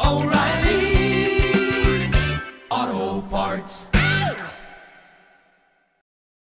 O'Reilly Auto Parts.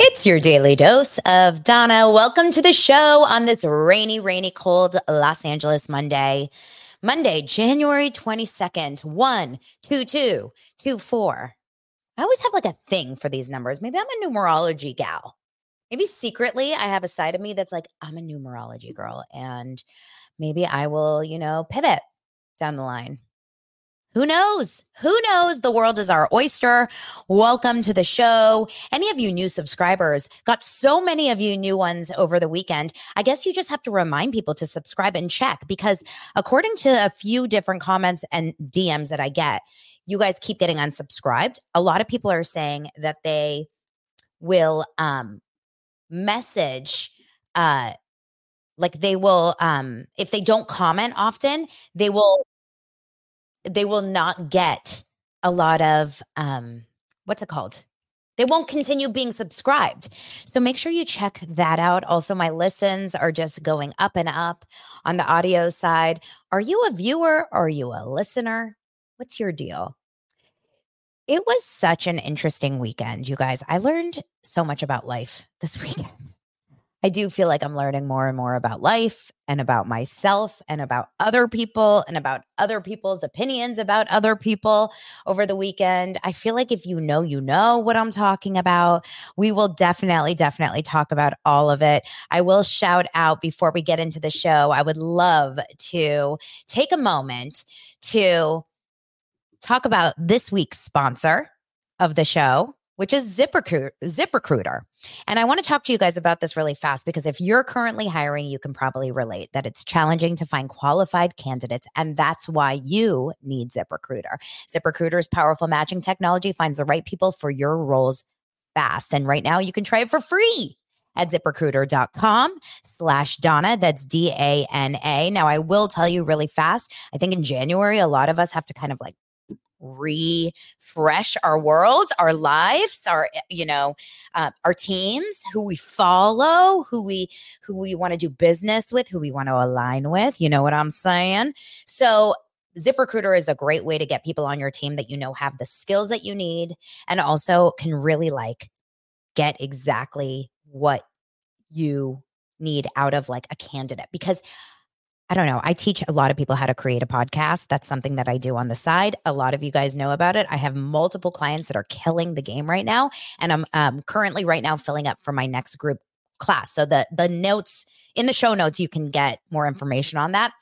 It's your daily dose of Donna. Welcome to the show on this rainy, cold Los Angeles Monday. Monday, January 22nd, 1, 2, 2, 2, 4. I always have like a thing for these numbers. Maybe I'm a numerology gal. Maybe secretly I have a side of me that's like, I'm a numerology girl. And maybe I will, you know, pivot down the line. Who knows? Who knows? The world is our oyster. Welcome to the show. Any of you new subscribers, got so many of you new ones over the weekend. I guess you just have to remind people to subscribe and check, because according to a few different comments and DMs that I get, you guys keep getting unsubscribed. A lot of people are saying that they will message like they will if they don't comment often, they will not get a lot of, what's it called? They won't continue being subscribed. So make sure you check that out. Also, my listens are just going up and up on the audio side. Are you a viewer? Are you a listener? What's your deal? It was such an interesting weekend, you guys. I learned so much about life this weekend. I do feel like I'm learning more and more about life and about myself and about other people and about other people's opinions about other people over the weekend. I feel like if you know, you know what I'm talking about. We will definitely, talk about all of it. I will shout out before we get into the show. I would love to take a moment to talk about this week's sponsor of the show, which is ZipRecruiter. And I want to talk to you guys about this really fast, because if you're currently hiring, you can probably relate that it's challenging to find qualified candidates. And that's why you need ZipRecruiter. ZipRecruiter's powerful matching technology finds the right people for your roles fast. And right now you can try it for free at ZipRecruiter.com/Donna. That's D-A-N-A. Now I will tell you really fast, I think in January, a lot of us have to kind of like refresh our world, our lives, our, you know, our teams, who we follow, who we want to do business with, who we want to align with. You know what I'm saying? So ZipRecruiter is a great way to get people on your team that, you know, have the skills that you need and also can really like get exactly what you need out of like a candidate. Because I don't know, I teach a lot of people how to create a podcast. That's something that I do on the side. A lot of you guys know about it. I have multiple clients that are killing the game right now. And I'm currently right now filling up for my next group class. So the notes in the show notes, you can get more information on that.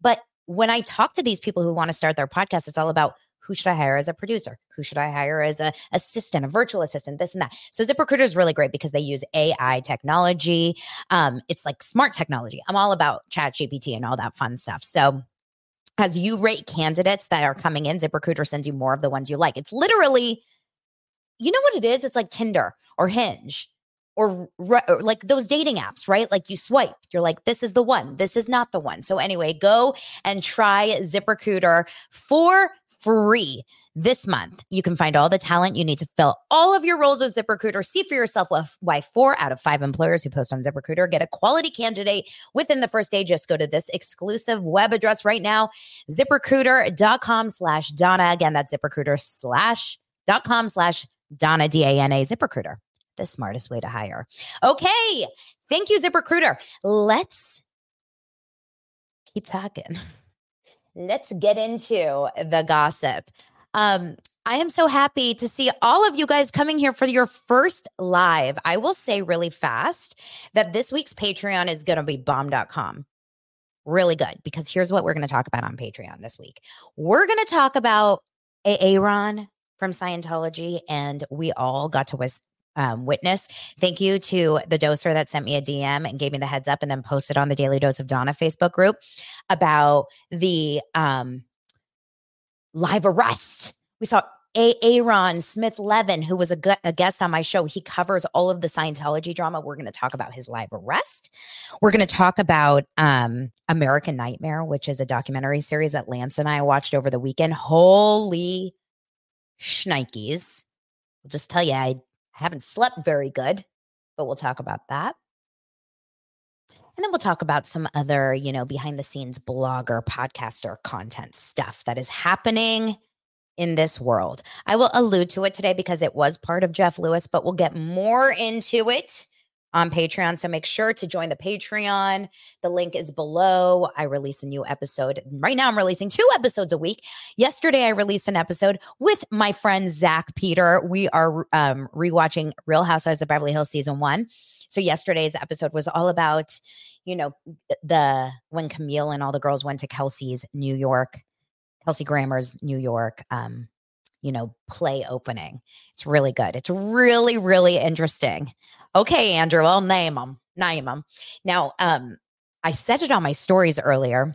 But when I talk to these people who want to start their podcast, it's all about, who should I hire as a producer? Who should I hire as a assistant, a virtual assistant, this and that? So ZipRecruiter is really great because they use AI technology. It's like smart technology. I'm all about ChatGPT and all that fun stuff. So as you rate candidates that are coming in, ZipRecruiter sends you more of the ones you like. It's literally, you know what it is? It's like Tinder or Hinge or like those dating apps, right? Like you swipe, you're like, this is the one, this is not the one. So anyway, go and try ZipRecruiter for free this month. You can find all the talent you need to fill all of your roles with ZipRecruiter. See for yourself why 4 out of 5 employers who post on ZipRecruiter get a quality candidate within the first day. Just go to this exclusive web address right now, ZipRecruiter.com/Donna. Again, that's ZipRecruiter.com/Donna, D-A-N-A. ZipRecruiter, the smartest way to hire. Okay. Thank you, ZipRecruiter. Let's keep talking. Let's get into the gossip. I am so happy to see all of you guys coming here for your first live. I will say really fast that this week's Patreon is going to be bomb.com. Really good, because here's what we're going to talk about on Patreon this week. We're going to talk about Aaron from Scientology, and we all got to witness. Thank you to the doser that sent me a DM and gave me the heads up and then posted on the Daily Dose of Donna Facebook group about the live arrest. We saw Aaron Smith-Levin, who was a guest on my show. He covers all of the Scientology drama. We're going to talk about his live arrest. We're going to talk about American Nightmare, which is a documentary series that Lance and I watched over the weekend. Holy shnikes. I'll just tell you, I haven't slept very good, but we'll talk about that. And then we'll talk about some other, behind the scenes blogger, podcaster content stuff that is happening in this world. I will allude to it today because it was part of Jeff Lewis, but we'll get more into it on Patreon. So make sure to join the Patreon. The link is below. I release a new episode. Right now I'm releasing 2 episodes a week. Yesterday I released an episode with my friend Zach Peter. We are rewatching Real Housewives of Beverly Hills season 1. So yesterday's episode was all about, when Camille and all the girls went to Kelsey Grammer's New York, play opening. It's really good. It's really, really interesting. Okay, Andrew, I'll name them. Now, I said it on my stories earlier.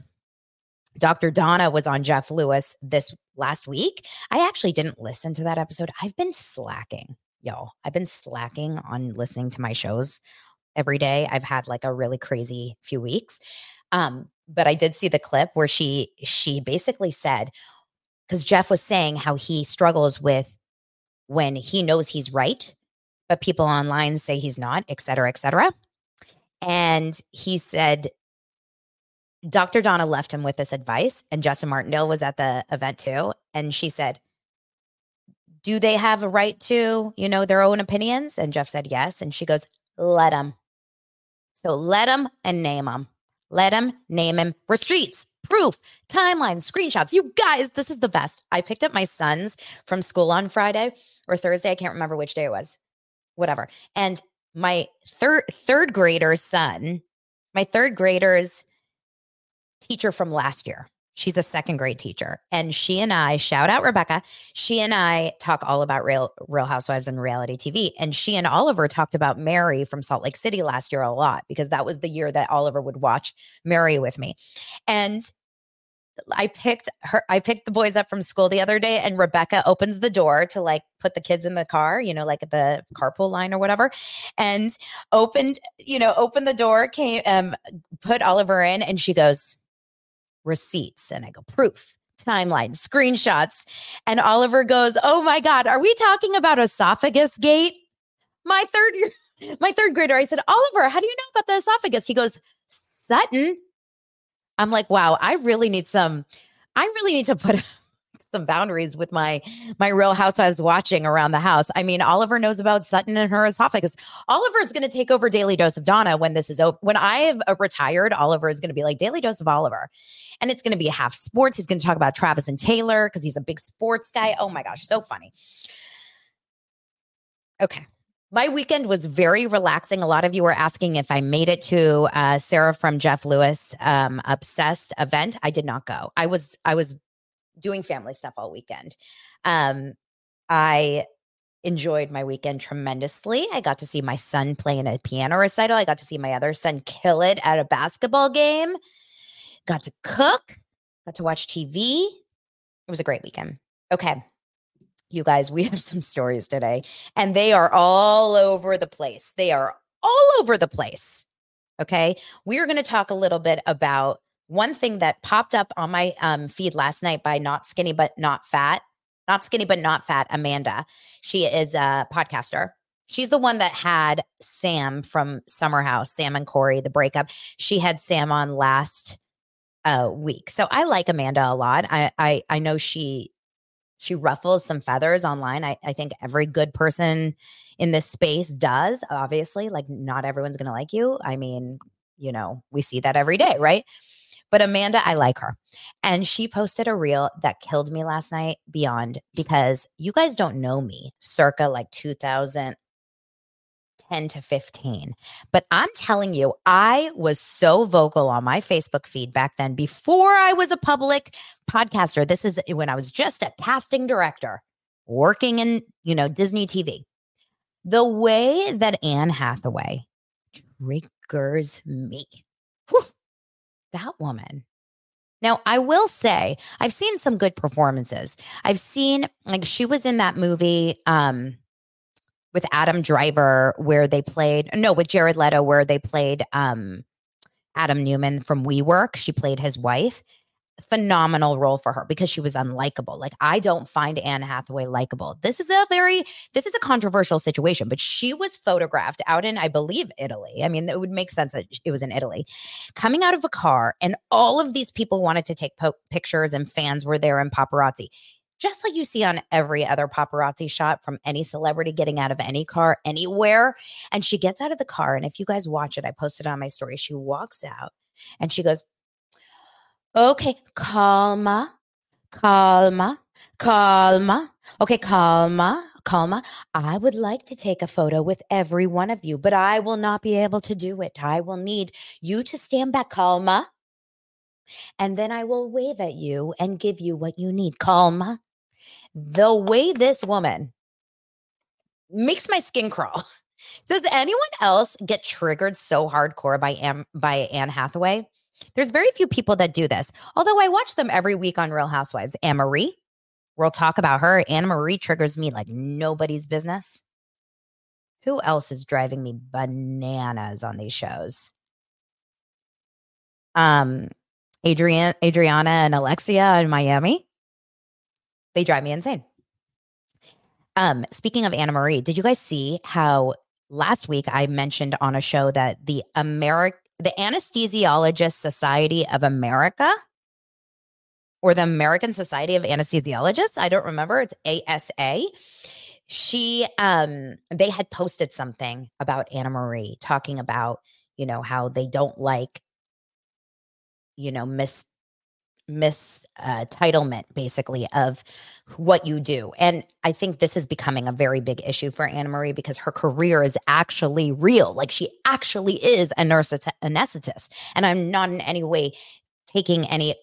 Dr. Donna was on Jeff Lewis this last week. I actually didn't listen to that episode. I've been slacking, y'all. I've been slacking on listening to my shows every day. I've had a really crazy few weeks. But I did see the clip where she basically said, because Jeff was saying how he struggles with when he knows he's right, but people online say he's not, et cetera, et cetera. And he said, Dr. Donna left him with this advice, and Justin Martindale was at the event too. And she said, do they have a right to, their own opinions? And Jeff said, yes. And she goes, let them. So let them and name them. Let him, name him, receipts, proof, timeline, screenshots. You guys, this is the best. I picked up my sons from school on Friday or Thursday. I can't remember which day it was, whatever. And my third grader's teacher from last year, she's a second grade teacher. And she and I, shout out Rebecca, she and I talk all about Real Housewives and reality TV. And she and Oliver talked about Mary from Salt Lake City last year a lot, because that was the year that Oliver would watch Mary with me. And I picked the boys up from school the other day, and Rebecca opens the door to put the kids in the car, at the carpool line or whatever, and opened the door, came, put Oliver in, and she goes, receipts. And I go, proof, timeline, screenshots. And Oliver goes, oh my God, are we talking about esophagus gate? My third grader, I said, Oliver, how do you know about the esophagus? He goes, Sutton. I'm like, wow, I really need to put some boundaries with my Real Housewives watching around the house. I mean, Oliver knows about Sutton and her esophagus. Oliver is going to take over Daily Dose of Donna when this is over. When I have retired, Oliver is going to be like Daily Dose of Oliver. And it's going to be half sports. He's going to talk about Travis and Taylor because he's a big sports guy. Oh my gosh, so funny. Okay. My weekend was very relaxing. A lot of you were asking if I made it to Sarah from Jeff Lewis Obsessed event. I did not go. I was doing family stuff all weekend. I enjoyed my weekend tremendously. I got to see my son play in a piano recital. I got to see my other son kill it at a basketball game. Got to cook. Got to watch TV. It was a great weekend. Okay. You guys, we have some stories today, and they are all over the place. Okay. We are going to talk a little bit about one thing that popped up on my feed last night by Not Skinny But Not Fat, Amanda. She is a podcaster. She's the one that had Sam from Summer House, Sam and Corey, the breakup. She had Sam on last week. So I like Amanda a lot. I know she ruffles some feathers online. I think every good person in this space does, obviously. Not everyone's going to like you. I mean, we see that every day, right? But Amanda, I like her. And she posted a reel that killed me last night beyond, because you guys don't know me circa like 2010 to 15. But I'm telling you, I was so vocal on my Facebook feed back then before I was a public podcaster. This is when I was just a casting director working in, you know, Disney TV. The way that Anne Hathaway triggers me. Whew. That woman. Now, I will say, I've seen some good performances. I've seen, like, she was in that movie with Adam Driver where they played, no, with Jared Leto where they played Adam Newman from WeWork. She played his wife. Phenomenal role for her because she was unlikable. Like, I don't find Anne Hathaway likable. This is a controversial situation, but she was photographed out in, I believe, Italy. I mean, it would make sense that it was in Italy, coming out of a car, and all of these people wanted to take pictures, and fans were there, and paparazzi, just like you see on every other paparazzi shot from any celebrity getting out of any car anywhere. And she gets out of the car, and if you guys watch it, I posted on my story, she walks out and she goes, "Okay, calma, calma, calma. Okay, calma, calma. I would like to take a photo with every one of you, but I will not be able to do it. I will need you to stand back, calma. And then I will wave at you and give you what you need, calma." The way this woman makes my skin crawl. Does anyone else get triggered so hardcore by Anne Hathaway? There's very few people that do this, although I watch them every week on Real Housewives. Anne Marie, we'll talk about her. Anne Marie triggers me like nobody's business. Who else is driving me bananas on these shows? Adriana and Alexia in Miami. They drive me insane. Speaking of Anne Marie, did you guys see how last week I mentioned on a show that the Anesthesiologist Society of America, or the American Society of Anesthesiologists, I don't remember, it's ASA. They had posted something about Anna Marie, talking about, you know, how they don't like, you know, mistitlement basically of what you do. And I think this is becoming a very big issue for Anna Marie because her career is actually real. Like, she actually is a nurse anesthetist, and I'm not in any way taking any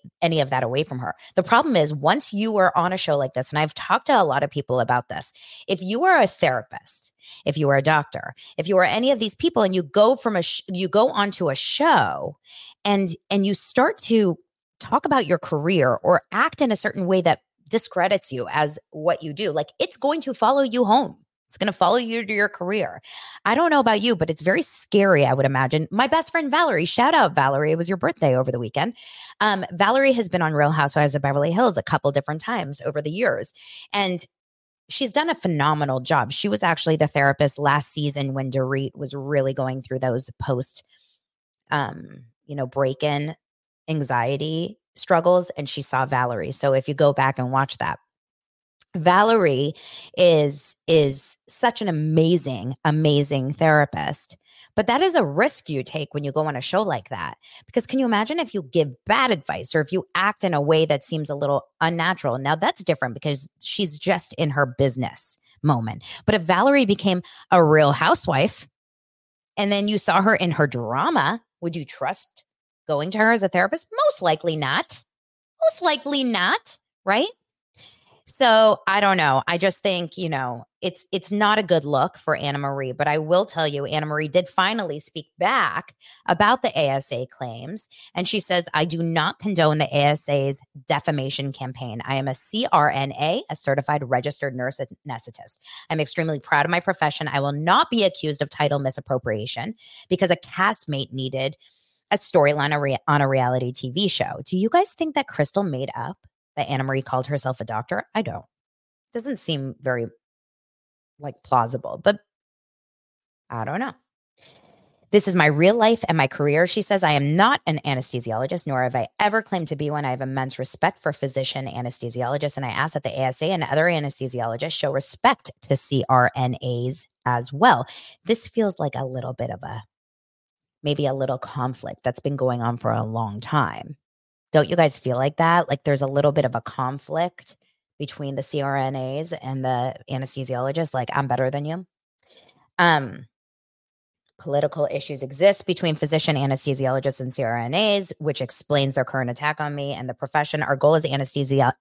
of that away from her. The problem is, once you are on a show like this, and I've talked to a lot of people about this, if you are a therapist, if you are a doctor, if you are any of these people, and you go from you go onto a show and you start to talk about your career or act in a certain way that discredits you as what you do, like, it's going to follow you home. It's going to follow you to your career. I don't know about you, but it's very scary, I would imagine. My best friend, Valerie, shout out, Valerie. It was your birthday over the weekend. Valerie has been on Real Housewives of Beverly Hills a couple different times over the years, and she's done a phenomenal job. She was actually the therapist last season when Dorit was really going through those post, break-in anxiety struggles, and she saw Valerie. So if you go back and watch that, Valerie is such an amazing, amazing therapist. But that is a risk you take when you go on a show like that, because can you imagine if you give bad advice or if you act in a way that seems a little unnatural? Now that's different because she's just in her business moment. But if Valerie became a real housewife and then you saw her in her drama, would you trust going to her as a therapist? Most likely not. Most likely not, right? So I don't know. I just think, you know, it's not a good look for Anna Marie, but I will tell you, Anna Marie did finally speak back about the ASA claims. And she says, "I do not condone the ASA's defamation campaign. I am a CRNA, a certified registered nurse anesthetist. I'm extremely proud of my profession. I will not be accused of title misappropriation because a castmate needed a storyline on a reality TV show." Do you guys think that Crystal made up that Anna Marie called herself a doctor? I don't. Doesn't seem very, like, plausible, but I don't know. "This is my real life and my career," she says. "I am not an anesthesiologist, nor have I ever claimed to be one. I have immense respect for physician anesthesiologists, and I ask that the ASA and other anesthesiologists show respect to CRNAs as well." This feels like a little bit of a conflict that's been going on for a long time. Don't you guys feel like that? Like there's a little bit of a conflict between the CRNAs and the anesthesiologists, like I'm better than you. Political issues exist between physician anesthesiologists and CRNAs, which explains their current attack on me and the profession. Our goal as anesthesia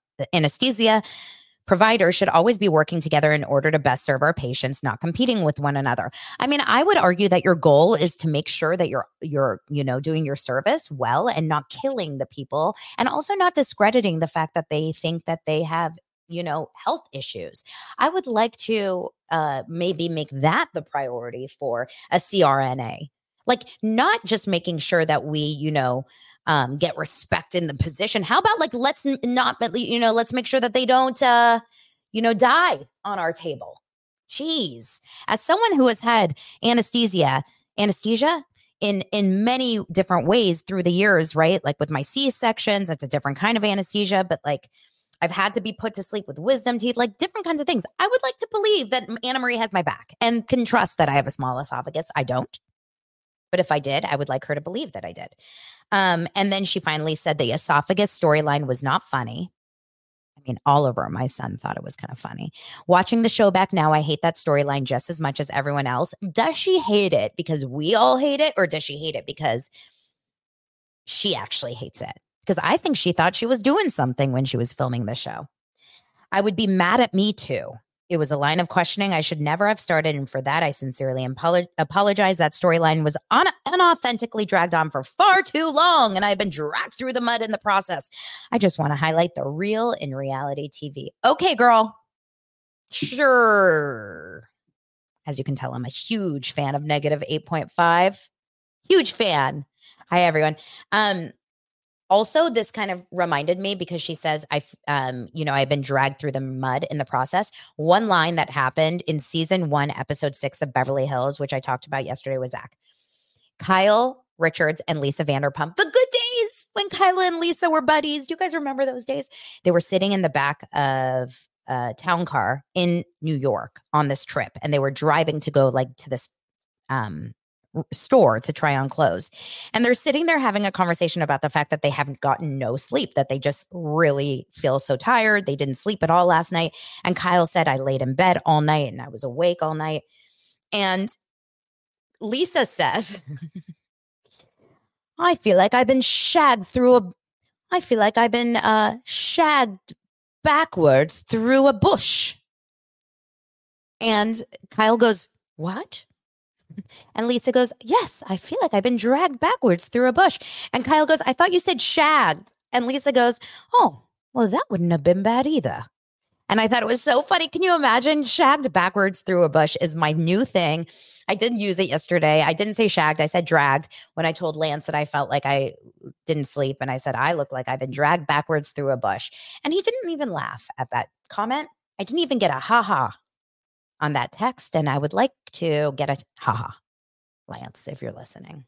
providers should always be working together in order to best serve our patients, not competing with one another. I mean, I would argue that your goal is to make sure that you're doing your service well and not killing the people, and also not discrediting the fact that they think that they have, health issues. I would like to maybe make that the priority for a CRNA. Like not just making sure that we, get respect in the position. How about like, let's make sure that they don't, die on our table. Jeez. As someone who has had anesthesia in many different ways through the years, right? Like with my C-sections, that's a different kind of anesthesia, but like, I've had to be put to sleep with wisdom teeth, like different kinds of things. I would like to believe that Anna Marie has my back and can trust that I have a small esophagus. I don't. But if I did, I would like her to believe that I did. And then she finally said the esophagus storyline was not funny. I mean, Oliver, my son, thought it was kind of funny. Watching the show back now, I hate that storyline just as much as everyone else. Does she hate it because we all hate it, or does she hate it because she actually hates it? Because I think she thought she was doing something when she was filming the show. I would be mad at me too. It was a line of questioning I should never have started, and for that, I sincerely apologize. That storyline was unauthentically dragged on for far too long, and I've been dragged through the mud in the process. I just want to highlight the real in reality TV. Okay, girl. Sure. As you can tell, I'm a huge fan of negative 8.5. Huge fan. Hi, everyone. Also, this kind of reminded me because she says, I've been dragged through the mud in the process. One line that happened in season 1, episode 6 of Beverly Hills, which I talked about yesterday with Zach, Kyle Richards and Lisa Vanderpump. The good days when Kyla and Lisa were buddies. Do you guys remember those days? They were sitting in the back of a town car in New York on this trip. And they were driving to go like to this store to try on clothes. And they're sitting there having a conversation about the fact that they haven't gotten no sleep, that they just really feel so tired. They didn't sleep at all last night. And Kyle said, I laid in bed all night and I was awake all night. And Lisa says, I feel like I've been shagged shagged backwards through a bush. And Kyle goes, what? And Lisa goes, yes, I feel like I've been dragged backwards through a bush. And Kyle goes, I thought you said shagged. And Lisa goes, oh, well, that wouldn't have been bad either. And I thought it was so funny. Can you imagine? Shagged backwards through a bush is my new thing. I did use it yesterday. I didn't say shagged. I said dragged when I told Lance that I felt like I didn't sleep. And I said, I look like I've been dragged backwards through a bush. And he didn't even laugh at that comment. I didn't even get a ha-ha on that text, and I would like to get a haha, Lance, if you're listening.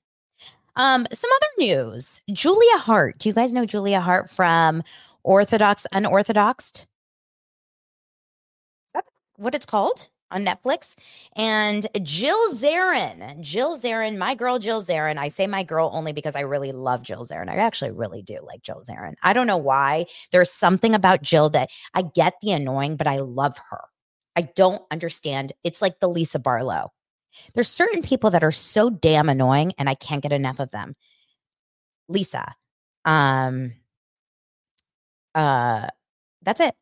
Some other news. Julia Hart. Do you guys know Julia Hart from Orthodox, Unorthodoxed? Is that what it's called on Netflix? And Jill Zarin, my girl Jill Zarin. I say my girl only because I really love Jill Zarin. I actually really do like Jill Zarin. I don't know why. There's something about Jill that I get the annoying, but I love her. I don't understand. It's like the Lisa Barlow. There's certain people that are so damn annoying and I can't get enough of them. Lisa. That's it.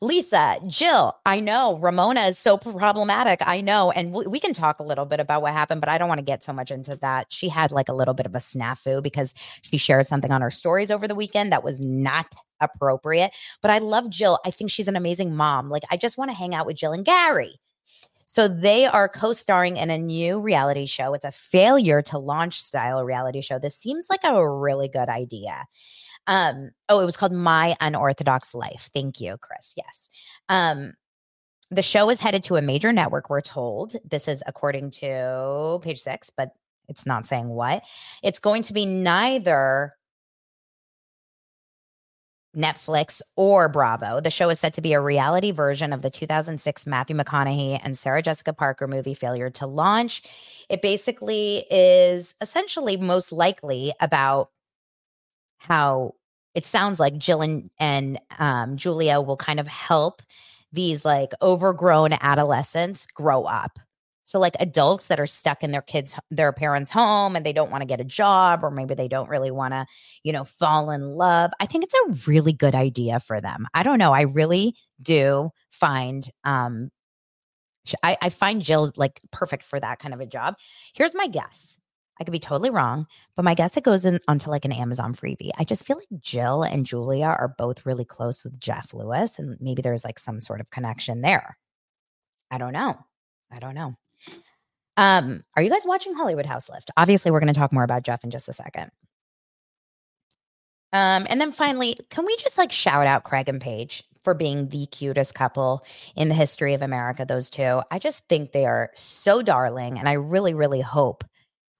Lisa, Jill, I know. Ramona is so problematic. I know. And we can talk a little bit about what happened, but I don't want to get so much into that. She had like a little bit of a snafu because she shared something on her stories over the weekend that was not appropriate. But I love Jill. I think she's an amazing mom. Like, I just want to hang out with Jill and Gary. So they are co-starring in a new reality show. It's a failure to launch style reality show. This seems like a really good idea. It was called My Unorthodox Life. Thank you, Chris. Yes. The show is headed to a major network, we're told. This is according to Page 6, but it's not saying what. It's going to be neither Netflix or Bravo. The show is set to be a reality version of the 2006 Matthew McConaughey and Sarah Jessica Parker movie Failure to Launch. It basically is essentially most likely about how it sounds like Jill and Julia will kind of help these like overgrown adolescents grow up. So like adults that are stuck in their parents' home and they don't want to get a job, or maybe they don't really want to, fall in love. I think it's a really good idea for them. I don't know. I really do find, I find Jill like perfect for that kind of a job. Here's my guess. I could be totally wrong, but my guess it goes in onto like an Amazon freebie. I just feel like Jill and Julia are both really close with Jeff Lewis, and maybe there's like some sort of connection there. I don't know. Are you guys watching Hollywood Houselift? Obviously, we're going to talk more about Jeff in just a second. And then finally, can we just like shout out Craig and Paige for being the cutest couple in the history of America, those two? I just think they are so darling, and I really, really hope,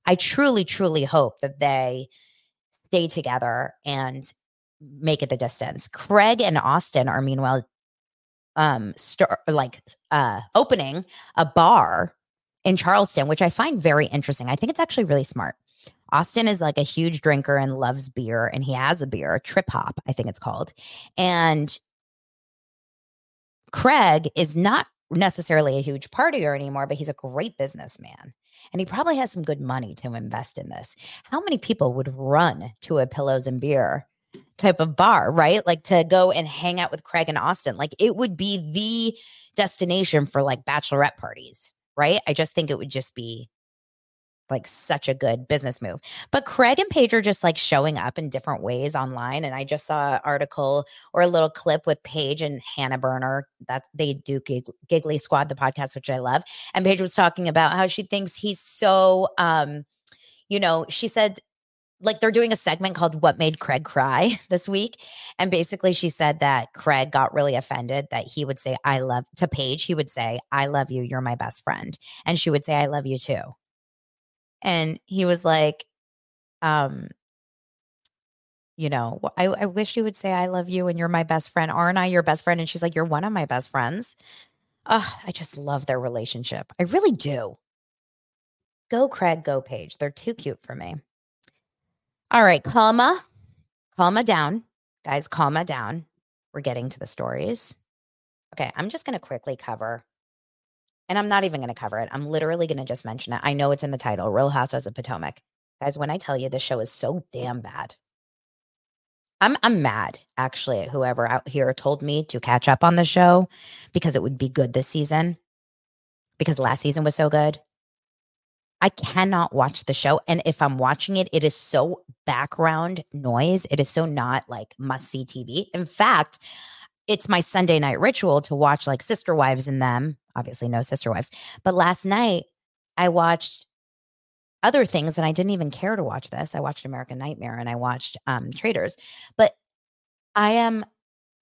I truly, truly hope that they stay together and make it the distance. Craig and Austin are meanwhile opening a bar in Charleston, which I find very interesting. I think it's actually really smart. Austin is like a huge drinker and loves beer, and he has a beer, Trip Hop, I think it's called. And Craig is not necessarily a huge partier anymore, but he's a great businessman. And he probably has some good money to invest in this. How many people would run to a pillows and beer type of bar, right? Like to go and hang out with Craig and Austin. Like it would be the destination for like bachelorette parties, right? I just think it would just be like such a good business move. But Craig and Paige are just like showing up in different ways online. And I just saw an article or a little clip with Paige and Hannah Berner that they do Giggly Squad, the podcast, which I love. And Paige was talking about how she thinks he's so, she said like they're doing a segment called What Made Craig Cry this week. And basically she said that Craig got really offended that he would say, I love to Paige. He would say, I love you. You're my best friend. And she would say, I love you too. And he was like, I wish you would say I love you and you're my best friend. Aren't I your best friend? And she's like, you're one of my best friends. Oh, I just love their relationship. I really do. Go Craig, go Paige. They're too cute for me. All right, Calma down. Guys, calma down. We're getting to the stories. Okay, I'm just going to quickly cover. And I'm not even going to cover it. I'm literally going to just mention it. I know it's in the title, Real Housewives of Potomac. Guys, when I tell you this show is so damn bad. I'm mad, actually, at whoever out here told me to catch up on the show because it would be good this season, because last season was so good. I cannot watch the show. And if I'm watching it, it is so background noise. It is so not like must-see TV. In fact, it's my Sunday night ritual to watch like Sister Wives and them. Obviously, no Sister Wives. But last night, I watched other things, and I didn't even care to watch this. I watched American Nightmare, and I watched Traitors. But I am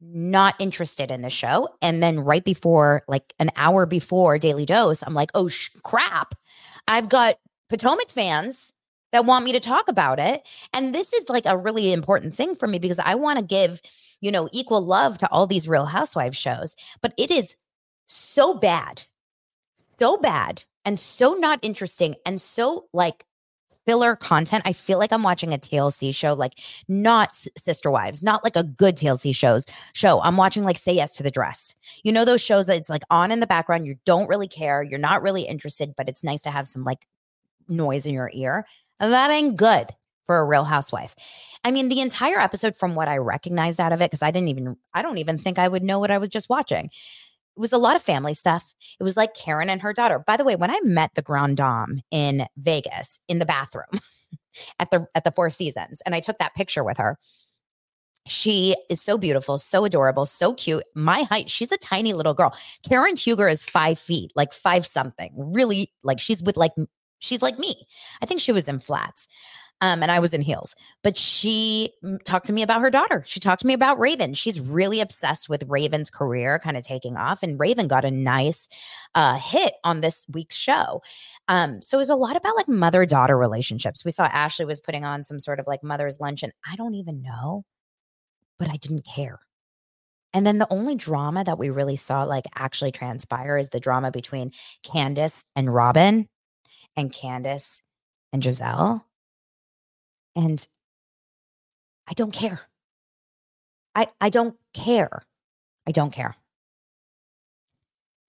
not interested in the show. And then right before, like an hour before Daily Dose, I'm like, oh, crap. I've got Potomac fans that want me to talk about it. And this is like a really important thing for me because I want to give, equal love to all these Real Housewives shows. But it is so bad, and so not interesting, and so like filler content. I feel like I'm watching a TLC show, like not Sister Wives, not like a good TLC show. I'm watching like Say Yes to the Dress. Those shows that it's like on in the background. You don't really care. You're not really interested, but it's nice to have some like noise in your ear. And that ain't good for a Real Housewife. I mean, the entire episode from what I recognized out of it, because I don't even think I would know what I was just watching. It was a lot of family stuff. It was like Karen and her daughter. By the way, when I met the Grand Dame in Vegas in the bathroom at the Four Seasons, and I took that picture with her, she is so beautiful, so adorable, so cute. My height, she's a tiny little girl. Karen Huger is 5 feet, like 5 something. Really, like she's like me. I think she was in flats. And I was in heels, but she talked to me about her daughter. She talked to me about Raven. She's really obsessed with Raven's career kind of taking off, and Raven got a nice hit on this week's show. So it was a lot about like mother-daughter relationships. We saw Ashley was putting on some sort of like mother's lunch, and I don't even know, but I didn't care. And then the only drama that we really saw like actually transpire is the drama between Candace and Robin, and Candace and Giselle. And I don't care. I don't care. I don't care.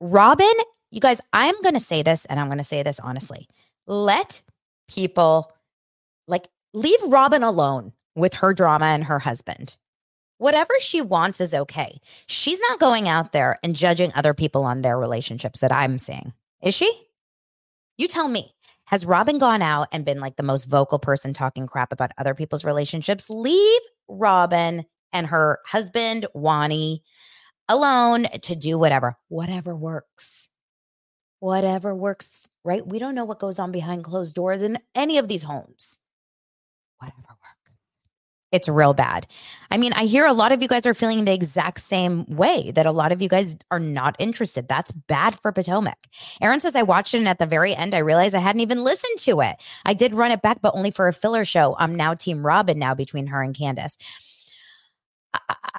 Robin, you guys, I'm going to say this, and I'm going to say this honestly. Let people, leave Robin alone with her drama and her husband. Whatever she wants is okay. She's not going out there and judging other people on their relationships that I'm seeing. Is she? You tell me. Has Robin gone out and been the most vocal person talking crap about other people's relationships? Leave Robin and her husband, Wani, alone to do whatever. Whatever works. Whatever works, right? We don't know what goes on behind closed doors in any of these homes. Whatever works. It's real bad. I mean, I hear a lot of you guys are feeling the exact same way, that a lot of you guys are not interested. That's bad for Potomac. Aaron says, I watched it and at the very end, I realized I hadn't even listened to it. I did run it back, but only for a filler show. I'm now Team Robin now between her and Candace.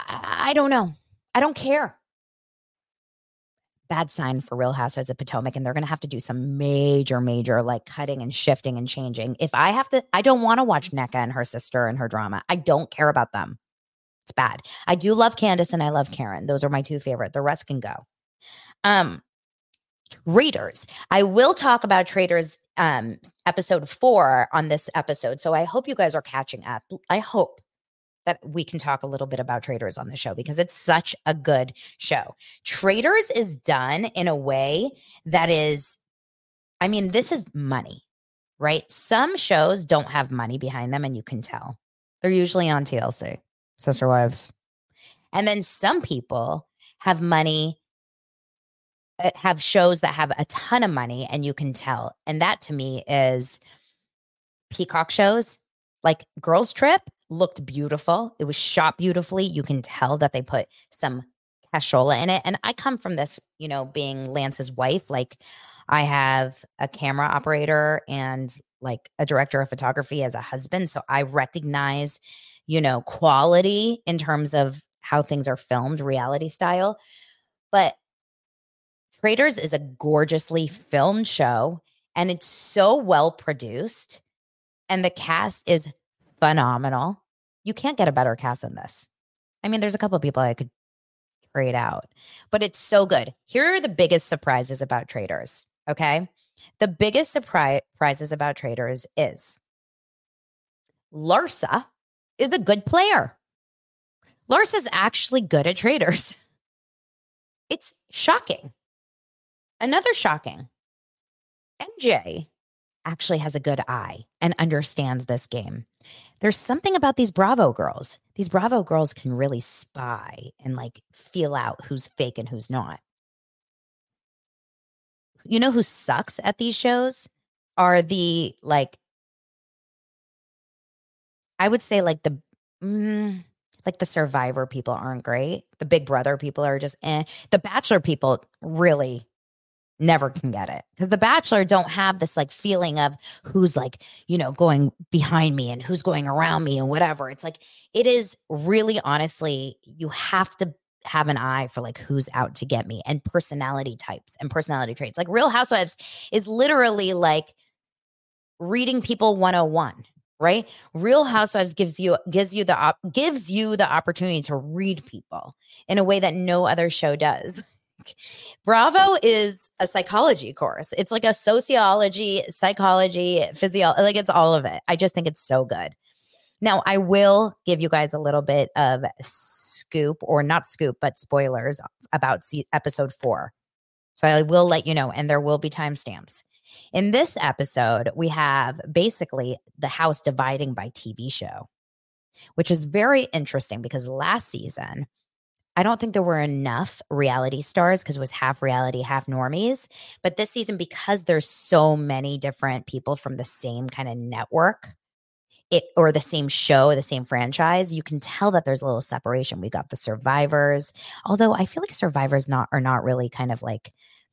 I don't know. I don't care. Bad sign for Real Housewives of Potomac, and they're going to have to do some major cutting and shifting and changing. If I have to, I don't want to watch NECA and her sister and her drama. I don't care about them. It's bad. I do love Candace and I love Karen. Those are my two favorite. The rest can go. Traitors. I will talk about Traitors episode 4 on this episode, so I hope you guys are catching up. I hope that we can talk a little bit about Traitors on the show because it's such a good show. Traitors is done in a way that is, I mean, this is money, right? Some shows don't have money behind them and you can tell. They're usually on TLC, Sister Wives. And then some people have money, have shows that have a ton of money and you can tell. And that to me is Peacock shows like Girls Trip. Looked beautiful. It was shot beautifully. You can tell that they put some cashola in it. And I come from this, being Lance's wife. I have a camera operator and a director of photography as a husband. So I recognize, quality in terms of how things are filmed, reality style. But Traitors is a gorgeously filmed show and it's so well produced. And the cast is phenomenal. You can't get a better cast than this. I mean, there's a couple of people I could trade out, but it's so good. Here are the biggest surprises about Traitors, okay? The biggest surprises about Traitors is Larsa is a good player. Larsa's actually good at Traitors. It's shocking. Another shocking. MJ actually has a good eye and understands this game. There's something about these Bravo girls. These Bravo girls can really spy and feel out who's fake and who's not. You know who sucks at these shows are the I would say the Survivor people aren't great. The Big Brother people are just eh. The Bachelor people really never can get it because the Bachelor don't have this feeling of who's going behind me and who's going around me and whatever. It's it is really honestly, you have to have an eye for who's out to get me and personality types and personality traits. Real Housewives is literally reading people 101, right? Real Housewives gives you the opportunity to read people in a way that no other show does. Bravo is a psychology course. It's a sociology, psychology, physiology, it's all of it. I just think it's so good. Now, I will give you guys a little bit of scoop or not scoop, but spoilers about episode 4. So I will let you know, and there will be timestamps. In this episode, we have basically the house dividing by TV show, which is very interesting because last season, I don't think there were enough reality stars because it was half reality, half normies. But this season, because there's so many different people from the same kind of network or the same show, or the same franchise, you can tell that there's a little separation. We got the Survivors, although I feel like Survivors are not really kind of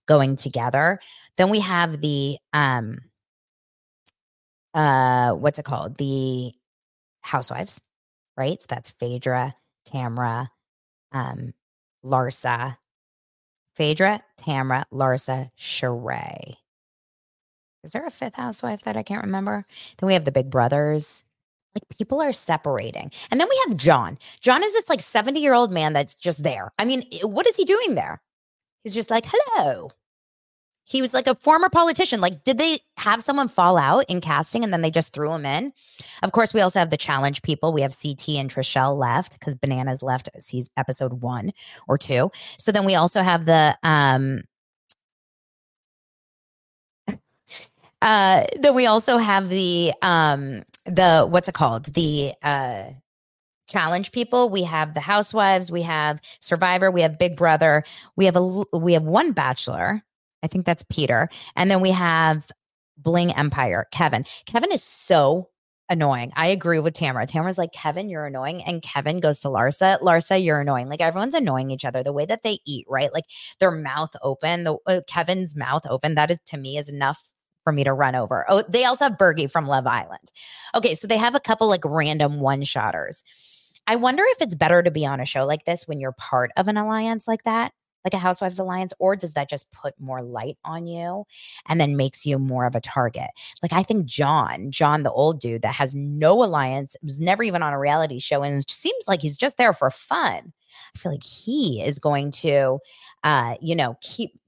going together. Then we have the what's it called? The Housewives, right? So that's Phaedra, Tamra. Larsa, Phaedra, Tamra, Larsa, Sheree. Is there a fifth housewife that I can't remember? Then we have the Big Brothers. Like, people are separating. And then we have John. John is this like 70-year-old man that's just there. I mean, what is he doing there? He's just like, hello. He was like a former politician. Like, did they have someone fall out in casting and then they just threw him in? Of course, we also have the challenge people. We have CT and Trishelle left because Bananas left episode 1 or 2. So then we also have the challenge people. We have the Housewives. We have Survivor. We have Big Brother. We have one Bachelor. I think that's Peter. And then we have Bling Empire, Kevin. Kevin is so annoying. I agree with Tamara. Tamara's like, Kevin, you're annoying. And Kevin goes to Larsa. Larsa, you're annoying. Like, everyone's annoying each other. The way that they eat, right? Like, their mouth open, Kevin's mouth open. That is, to me, is enough for me to run over. Oh, they also have Bergie from Love Island. Okay, so they have a couple like random one-shotters. I wonder if it's better to be on a show like this when you're part of an alliance like that, like a Housewives alliance, or does that just put more light on you and then makes you more of a target? Like, I think John, the old dude that has no alliance, was never even on a reality show, and it seems like he's just there for fun. I feel like he is going to,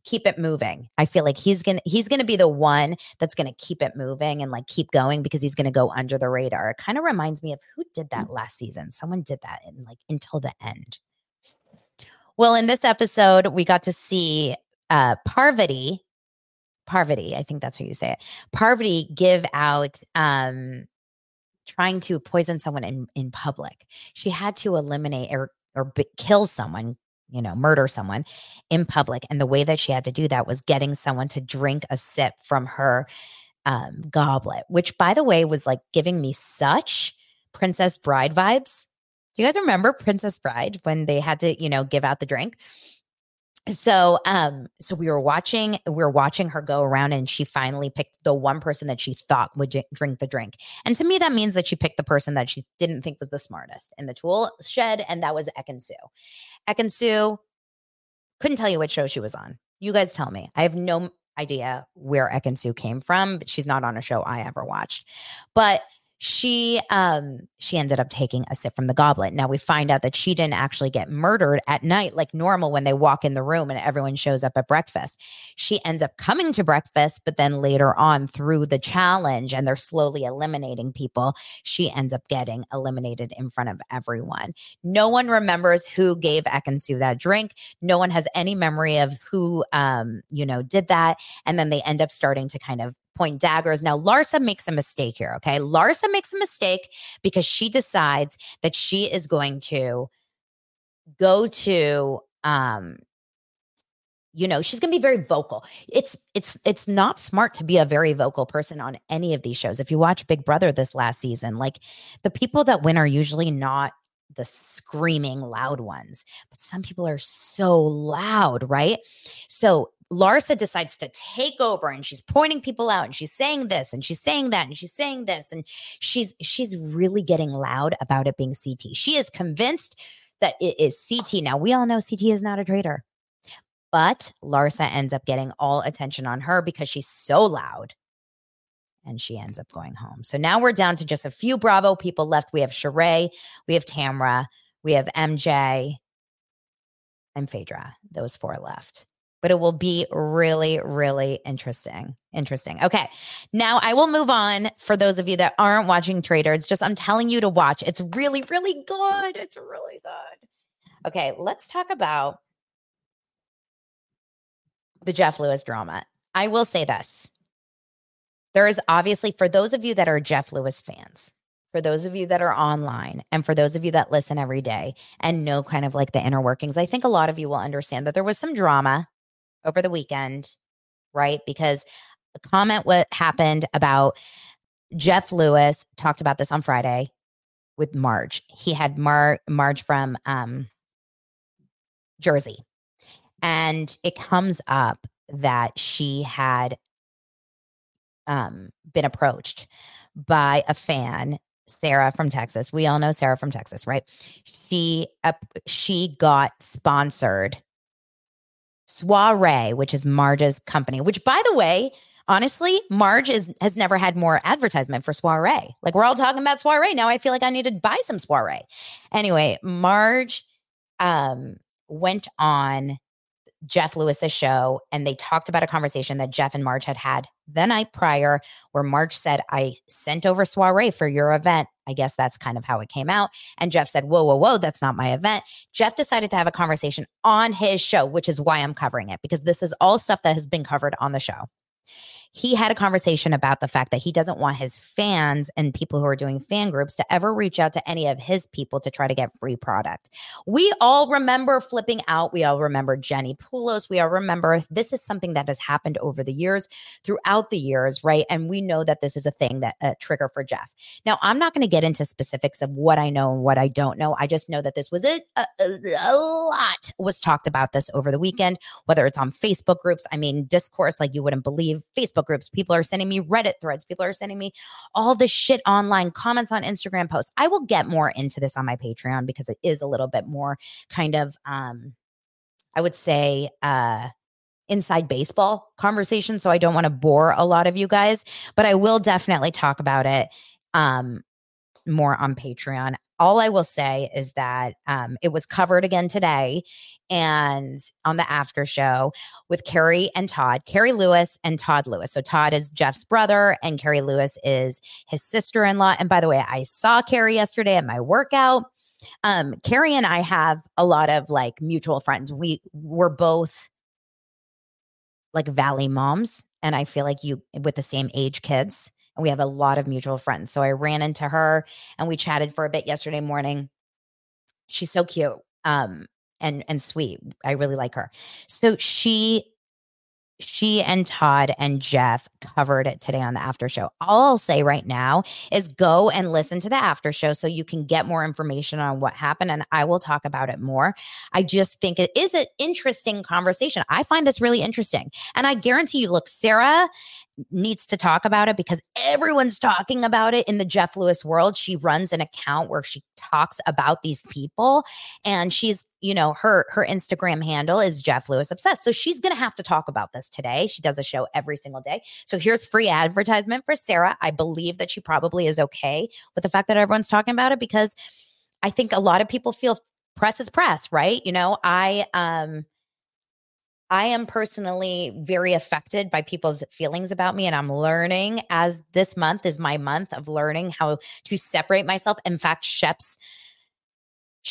keep it moving. I feel like he's gonna be the one that's gonna keep it moving and like keep going because he's gonna go under the radar. It kind of reminds me of who did that last season. Someone did that in like until the end. Well, in this episode, we got to see Parvati, I think that's how you say it, Parvati give out trying to poison someone in public. She had to eliminate or kill someone, murder someone in public. And the way that she had to do that was getting someone to drink a sip from her goblet, which, by the way, was like giving me such Princess Bride vibes. Do you guys remember Princess Bride when they had to, give out the drink? So we were watching her go around, and she finally picked the one person that she thought would drink the drink. And to me, that means that she picked the person that she didn't think was the smartest in the tool shed. And that was Ekansu. Ekansu, couldn't tell you what show she was on. You guys tell me. I have no idea where Ekansu came from, but she's not on a show I ever watched. But she ended up taking a sip from the goblet. Now we find out that she didn't actually get murdered at night like normal when they walk in the room and everyone shows up at breakfast. She ends up coming to breakfast, but then later on through the challenge, and they're slowly eliminating people, she ends up getting eliminated in front of everyone. No one remembers who gave Ekansu that drink. No one has any memory of who, did that. And then they end up starting to kind of point daggers. Now, Larsa makes a mistake here, okay? Larsa makes a mistake because she decides that she is going to go to, she's going to be very vocal. It's not smart to be a very vocal person on any of these shows. If you watch Big Brother this last season, like, the people that win are usually not the screaming loud ones, but some people are so loud, right? So Larsa decides to take over, and she's pointing people out, and she's saying this, and she's saying that, and she's saying this, and she's really getting loud about it being CT. She is convinced that it is CT. Now, we all know CT is not a traitor, but Larsa ends up getting all attention on her because she's so loud, and she ends up going home. So now we're down to just a few Bravo people left. We have Sheree, we have Tamra, we have MJ, and Phaedra. Those 4 left. But it will be really, really interesting. Okay. Now I will move on. For those of you that aren't watching Traitors, I'm telling you to watch. It's really, really good. It's really good. Okay. Let's talk about the Jeff Lewis drama. I will say this. There is obviously, for those of you that are Jeff Lewis fans, for those of you that are online, and for those of you that listen every day and know kind of like the inner workings, I think a lot of you will understand that there was some drama over the weekend, right? Because a comment what happened about Jeff Lewis talked about this on Friday with Marge. He had Marge from Jersey. And it comes up that she had been approached by a fan, Sarah from Texas. We all know Sarah from Texas, right? She got sponsored Soiree, which is Marge's company, which, by the way, honestly, Marge has never had more advertisement for Soiree. Like, we're all talking about Soiree. Now I feel like I need to buy some Soiree. Anyway, Marge went on Jeff Lewis's show, and they talked about a conversation that Jeff and Marge had had the night prior, where Marge said, I sent over Soiree for your event. I guess that's kind of how it came out. And Jeff said, whoa, that's not my event. Jeff decided to have a conversation on his show, which is why I'm covering it, because this is all stuff that has been covered on the show. He had a conversation about the fact that he doesn't want his fans and people who are doing fan groups to ever reach out to any of his people to try to get free product. We all remember flipping out. We all remember Jenny Poulos. We all remember this is something that has happened over the years, throughout the years, right? And we know that this is a thing that a trigger for Jeff. Now, I'm not going to get into specifics of what I know and what I don't know. I just know that this was a lot was talked about this over the weekend, whether it's on Facebook groups. I mean, discourse like you wouldn't believe. Facebook groups. People are sending me Reddit threads. People are sending me all this shit online, comments on Instagram posts. I will get more into this on my Patreon because it is a little bit more kind of, I would say, inside baseball conversation. So I don't want to bore a lot of you guys, but I will definitely talk about it more on Patreon. All I will say is that it was covered again today and on the after show with Carrie and Todd, Carrie Lewis and Todd Lewis. So Todd is Jeff's brother and Carrie Lewis is his sister-in-law. And by the way, I saw Carrie yesterday at my workout. Carrie and I have a lot of like mutual friends. We're both like Valley moms. And I feel like you with the same age kids. And we have a lot of mutual friends. So I ran into her and we chatted for a bit yesterday morning. She's so cute and sweet. I really like her. So she and Todd and Jeff covered it today on the after show. All I'll say right now is go and listen to the after show so you can get more information on what happened. And I will talk about it more. I just think it is an interesting conversation. I find this really interesting. And I guarantee you, look, Sarah needs to talk about it because everyone's talking about it in the Jeff Lewis world. She runs an account where she talks about these people and she's, you know, her Instagram handle is Jeff Lewis Obsessed. So she's going to have to talk about this today. She does a show every single day. So here's free advertisement for Sarah. I believe that she probably is okay with the fact that everyone's talking about it because I think a lot of people feel press is press, right? You know, I am personally very affected by people's feelings about me, and I'm learning as this month is my month of learning how to separate myself. In fact, Shep's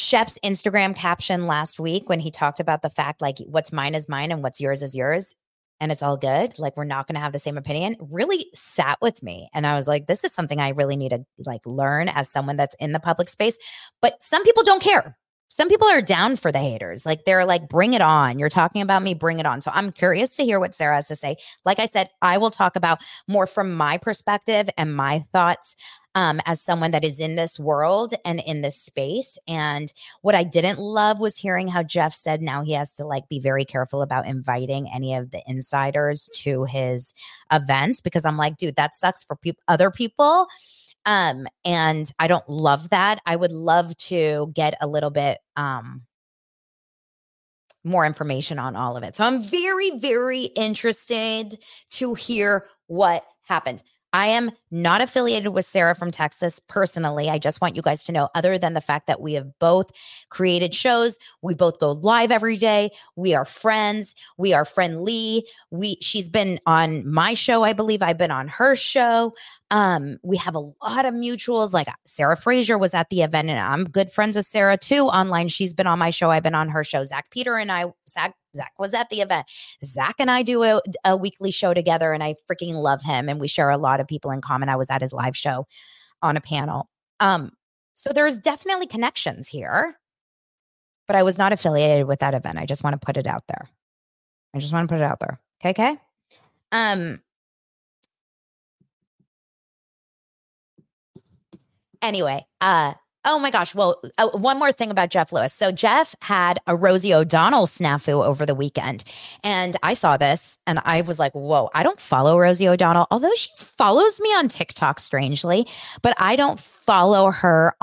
Instagram caption last week when he talked about the fact like what's mine is mine and what's yours is yours and it's all good, like we're not going to have the same opinion, really sat with me. And I was like, this is something I really need to like learn as someone that's in the public space. But some people don't care. Some people are down for the haters. Like they're like, bring it on. You're talking about me, bring it on. So I'm curious to hear what Sarah has to say. Like I said, I will talk about more from my perspective and my thoughts as someone that is in this world and in this space. And what I didn't love was hearing how Jeff said now he has to like be very careful about inviting any of the insiders to his events, because I'm like, dude, that sucks for other people. And I don't love that. I would love to get a little bit, more information on all of it. So I'm very, very interested to hear what happened. I am not affiliated with Sarah from Texas personally. I just want you guys to know, other than the fact that we have both created shows, we both go live every day. We are friends. We are friendly. She's been on my show, I believe. I've been on her show. We have a lot of mutuals. Like Sarah Fraser was at the event, and I'm good friends with Sarah too online. She's been on my show. I've been on her show. Zach was at the event. Zach and I do a weekly show together, and I freaking love him. And we share a lot of people in common. I was at his live show on a panel. So there's definitely connections here, but I was not affiliated with that event. I just want to put it out there. Okay. Anyway, oh my gosh. Well, one more thing about Jeff Lewis. So Jeff had a Rosie O'Donnell snafu over the weekend, and I saw this and I was like, whoa, I don't follow Rosie O'Donnell, although she follows me on TikTok strangely, but I don't follow her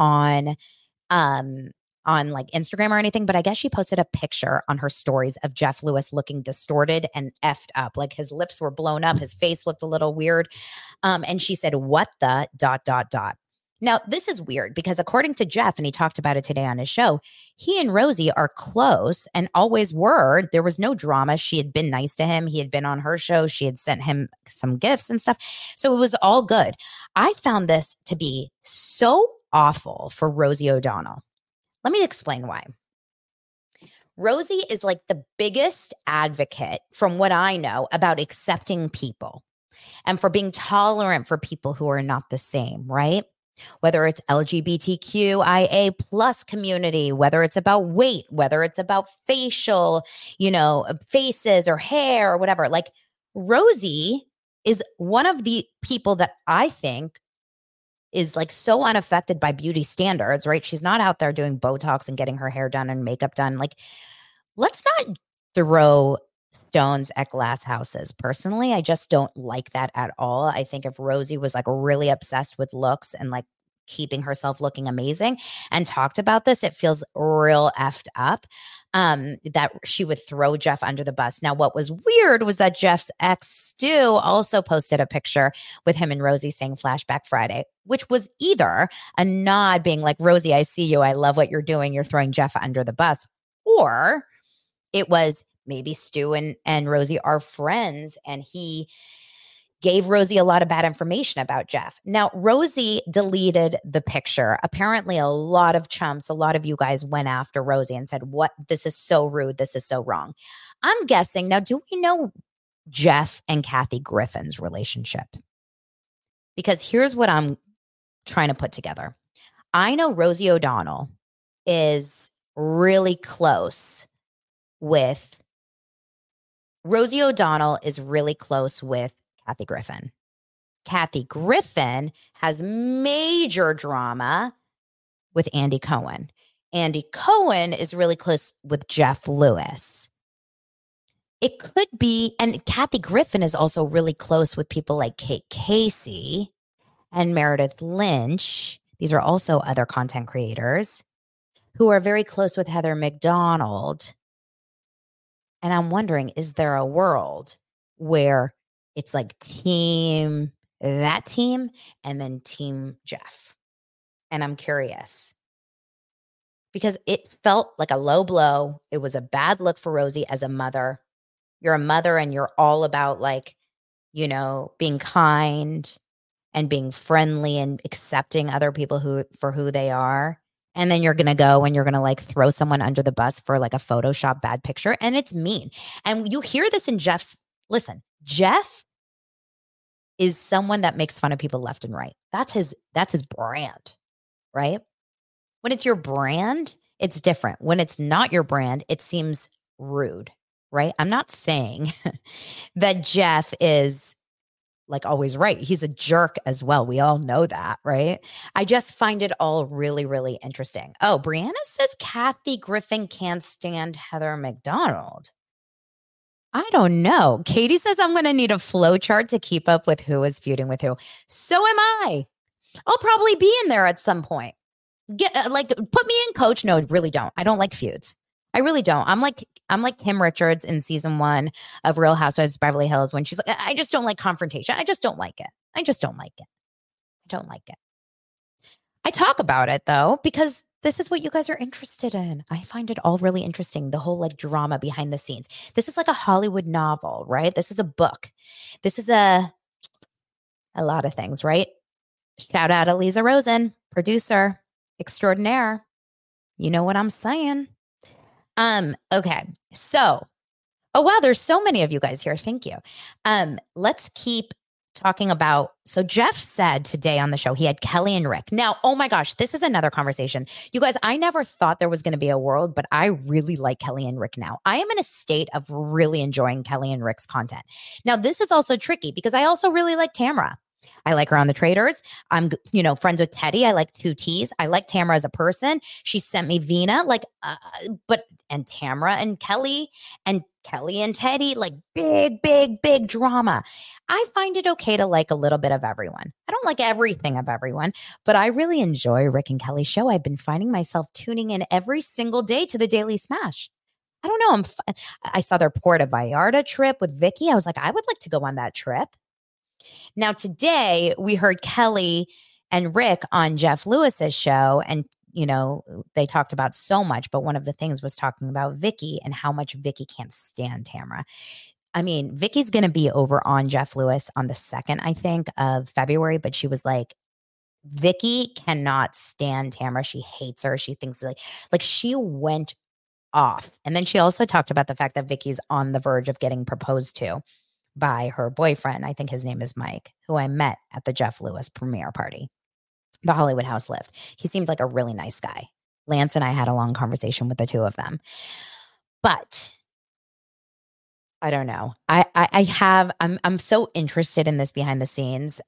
on like Instagram or anything, but I guess she posted a picture on her stories of Jeff Lewis looking distorted and effed up. Like his lips were blown up. His face looked a little weird. And she said, what the ... Now, this is weird because according to Jeff, and he talked about it today on his show, he and Rosie are close and always were. There was no drama. She had been nice to him. He had been on her show. She had sent him some gifts and stuff. So it was all good. I found this to be so awful for Rosie O'Donnell. Let me explain why. Rosie is like the biggest advocate, from what I know, about accepting people and for being tolerant for people who are not the same, right? Whether it's LGBTQIA plus community, whether it's about weight, whether it's about facial, you know, faces or hair or whatever. Like Rosie is one of the people that I think is like so unaffected by beauty standards, right? She's not out there doing Botox and getting her hair done and makeup done. Like, let's not throw stones at glass houses. Personally, I just don't like that at all. I think if Rosie was like really obsessed with looks and like keeping herself looking amazing and talked about this, it feels real effed up that she would throw Jeff under the bus. Now, what was weird was that Jeff's ex, Stu, also posted a picture with him and Rosie saying Flashback Friday, which was either a nod being like, Rosie, I see you. I love what you're doing. You're throwing Jeff under the bus. Or it was, maybe Stu and Rosie are friends, and he gave Rosie a lot of bad information about Jeff. Now, Rosie deleted the picture. Apparently, a lot of chumps, a lot of you guys went after Rosie and said, what? This is so rude. This is so wrong. I'm guessing. Now, do we know Jeff and Kathy Griffin's relationship? Because here's what I'm trying to put together. I know Rosie O'Donnell is really close with Rosie O'Donnell is really close with Kathy Griffin. Kathy Griffin has major drama with Andy Cohen. Andy Cohen is really close with Jeff Lewis. It could be, and Kathy Griffin is also really close with people like Kate Casey and Meredith Lynch. These are also other content creators who are very close with Heather McDonald. And I'm wondering, is there a world where it's like team, that team, and then team Jeff? And I'm curious because it felt like a low blow. It was a bad look for Rosie as a mother. You're a mother and you're all about like, you know, being kind and being friendly and accepting other people for who they are. And then you're going to go and you're going to like throw someone under the bus for like a Photoshop bad picture. And it's mean. And you hear this in Jeff's, listen, Jeff is someone that makes fun of people left and right. That's his brand, right? When it's your brand, it's different. When it's not your brand, it seems rude, right? I'm not saying that Jeff is like always right. He's a jerk as well. We all know that, right? I just find it all really, really interesting. Oh, Brianna says Kathy Griffin can't stand Heather McDonald. I don't know. Katie says I'm going to need a flow chart to keep up with who is feuding with who. So am I. I'll probably be in there at some point. Put me in, coach. No, really don't. I don't like feuds. I really don't. I'm like Kim Richards in season 1 of Real Housewives of Beverly Hills when she's like, I just don't like confrontation. I just don't like it. I just don't like it. I don't like it. I talk about it though, because this is what you guys are interested in. I find it all really interesting. The whole like drama behind the scenes. This is like a Hollywood novel, right? This is a book. This is a lot of things, right? Shout out Aliza Rosen, producer extraordinaire. You know what I'm saying? Okay. So, oh, wow. There's so many of you guys here. Thank you. Let's keep talking about, so Jeff said today on the show, he had Kelly and Rick. Now, oh my gosh, this is another conversation. You guys, I never thought there was going to be a world, but I really like Kelly and Rick now. I am in a state of really enjoying Kelly and Rick's content. Now, this is also tricky because I also really like Tamara. I like her on the Traitors. I'm, you know, friends with Teddy. I like 2 T's. I like Tamara as a person. She sent me Vina, like, and Tamara and Kelly and Teddy, like big drama. I find it okay to like a little bit of everyone. I don't like everything of everyone, but I really enjoy Rick and Kelly's show. I've been finding myself tuning in every single day to the Daily Smash. I don't know. I saw their Puerto Vallarta trip with Vicky. I was like, I would like to go on that trip. Now, today we heard Kelly and Rick on Jeff Lewis's show, and you know, they talked about so much, but one of the things was talking about Vicky and how much Vicky can't stand Tamara. I mean, Vicky's going to be over on Jeff Lewis on the 2nd, I think, of February, but she was like, Vicky cannot stand Tamara. She hates her. She thinks like she went off. And then she also talked about the fact that Vicky's on the verge of getting proposed to by her boyfriend. I think his name is Mike, who I met at the Jeff Lewis premiere party, the Hollywood Houselift. He seemed like a really nice guy. Lance and I had a long conversation with the two of them. But I don't know. I'm so interested in this behind the scenes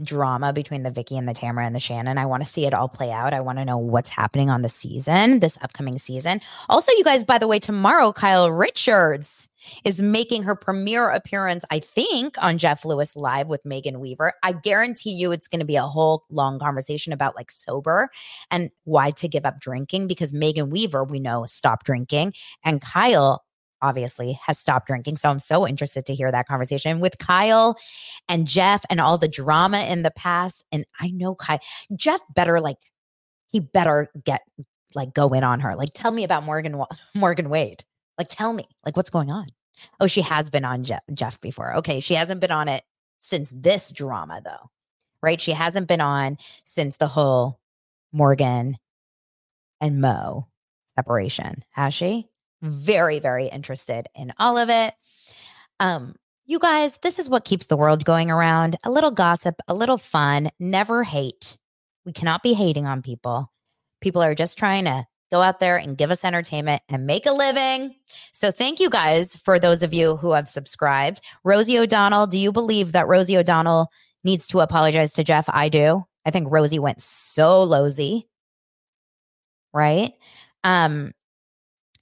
drama between the Vicky and the Tamara and the Shannon. I want to see it all play out. I want to know what's happening on the season, this upcoming season. Also, you guys, by the way, tomorrow, Kyle Richards is making her premiere appearance, I think, on Jeff Lewis Live with Megan Weaver. I guarantee you it's going to be a whole long conversation about like sober and why to give up drinking, because Megan Weaver, we know, stopped drinking, and Kyle obviously has stopped drinking. So I'm so interested to hear that conversation with Kyle and Jeff and all the drama in the past. And I know Jeff better, like, he better get like go in on her. Like, tell me about Morgan Wade. Like, tell me, like, what's going on? Oh, she has been on Jeff before. Okay. She hasn't been on it since this drama though, right? She hasn't been on since the whole Morgan and Mo separation. Has she? Very, very interested in all of it. You guys, this is what keeps the world going around. A little gossip, a little fun, never hate. We cannot be hating on people. People are just trying to go out there and give us entertainment and make a living. So thank you guys for those of you who have subscribed. Rosie O'Donnell, do you believe that Rosie O'Donnell needs to apologize to Jeff? I do. I think Rosie went so lozy, right?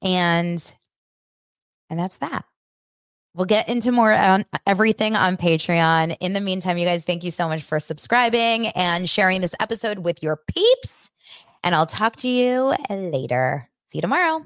And that's that. We'll get into more on everything on Patreon. In the meantime, you guys, thank you so much for subscribing and sharing this episode with your peeps. And I'll talk to you later. See you tomorrow.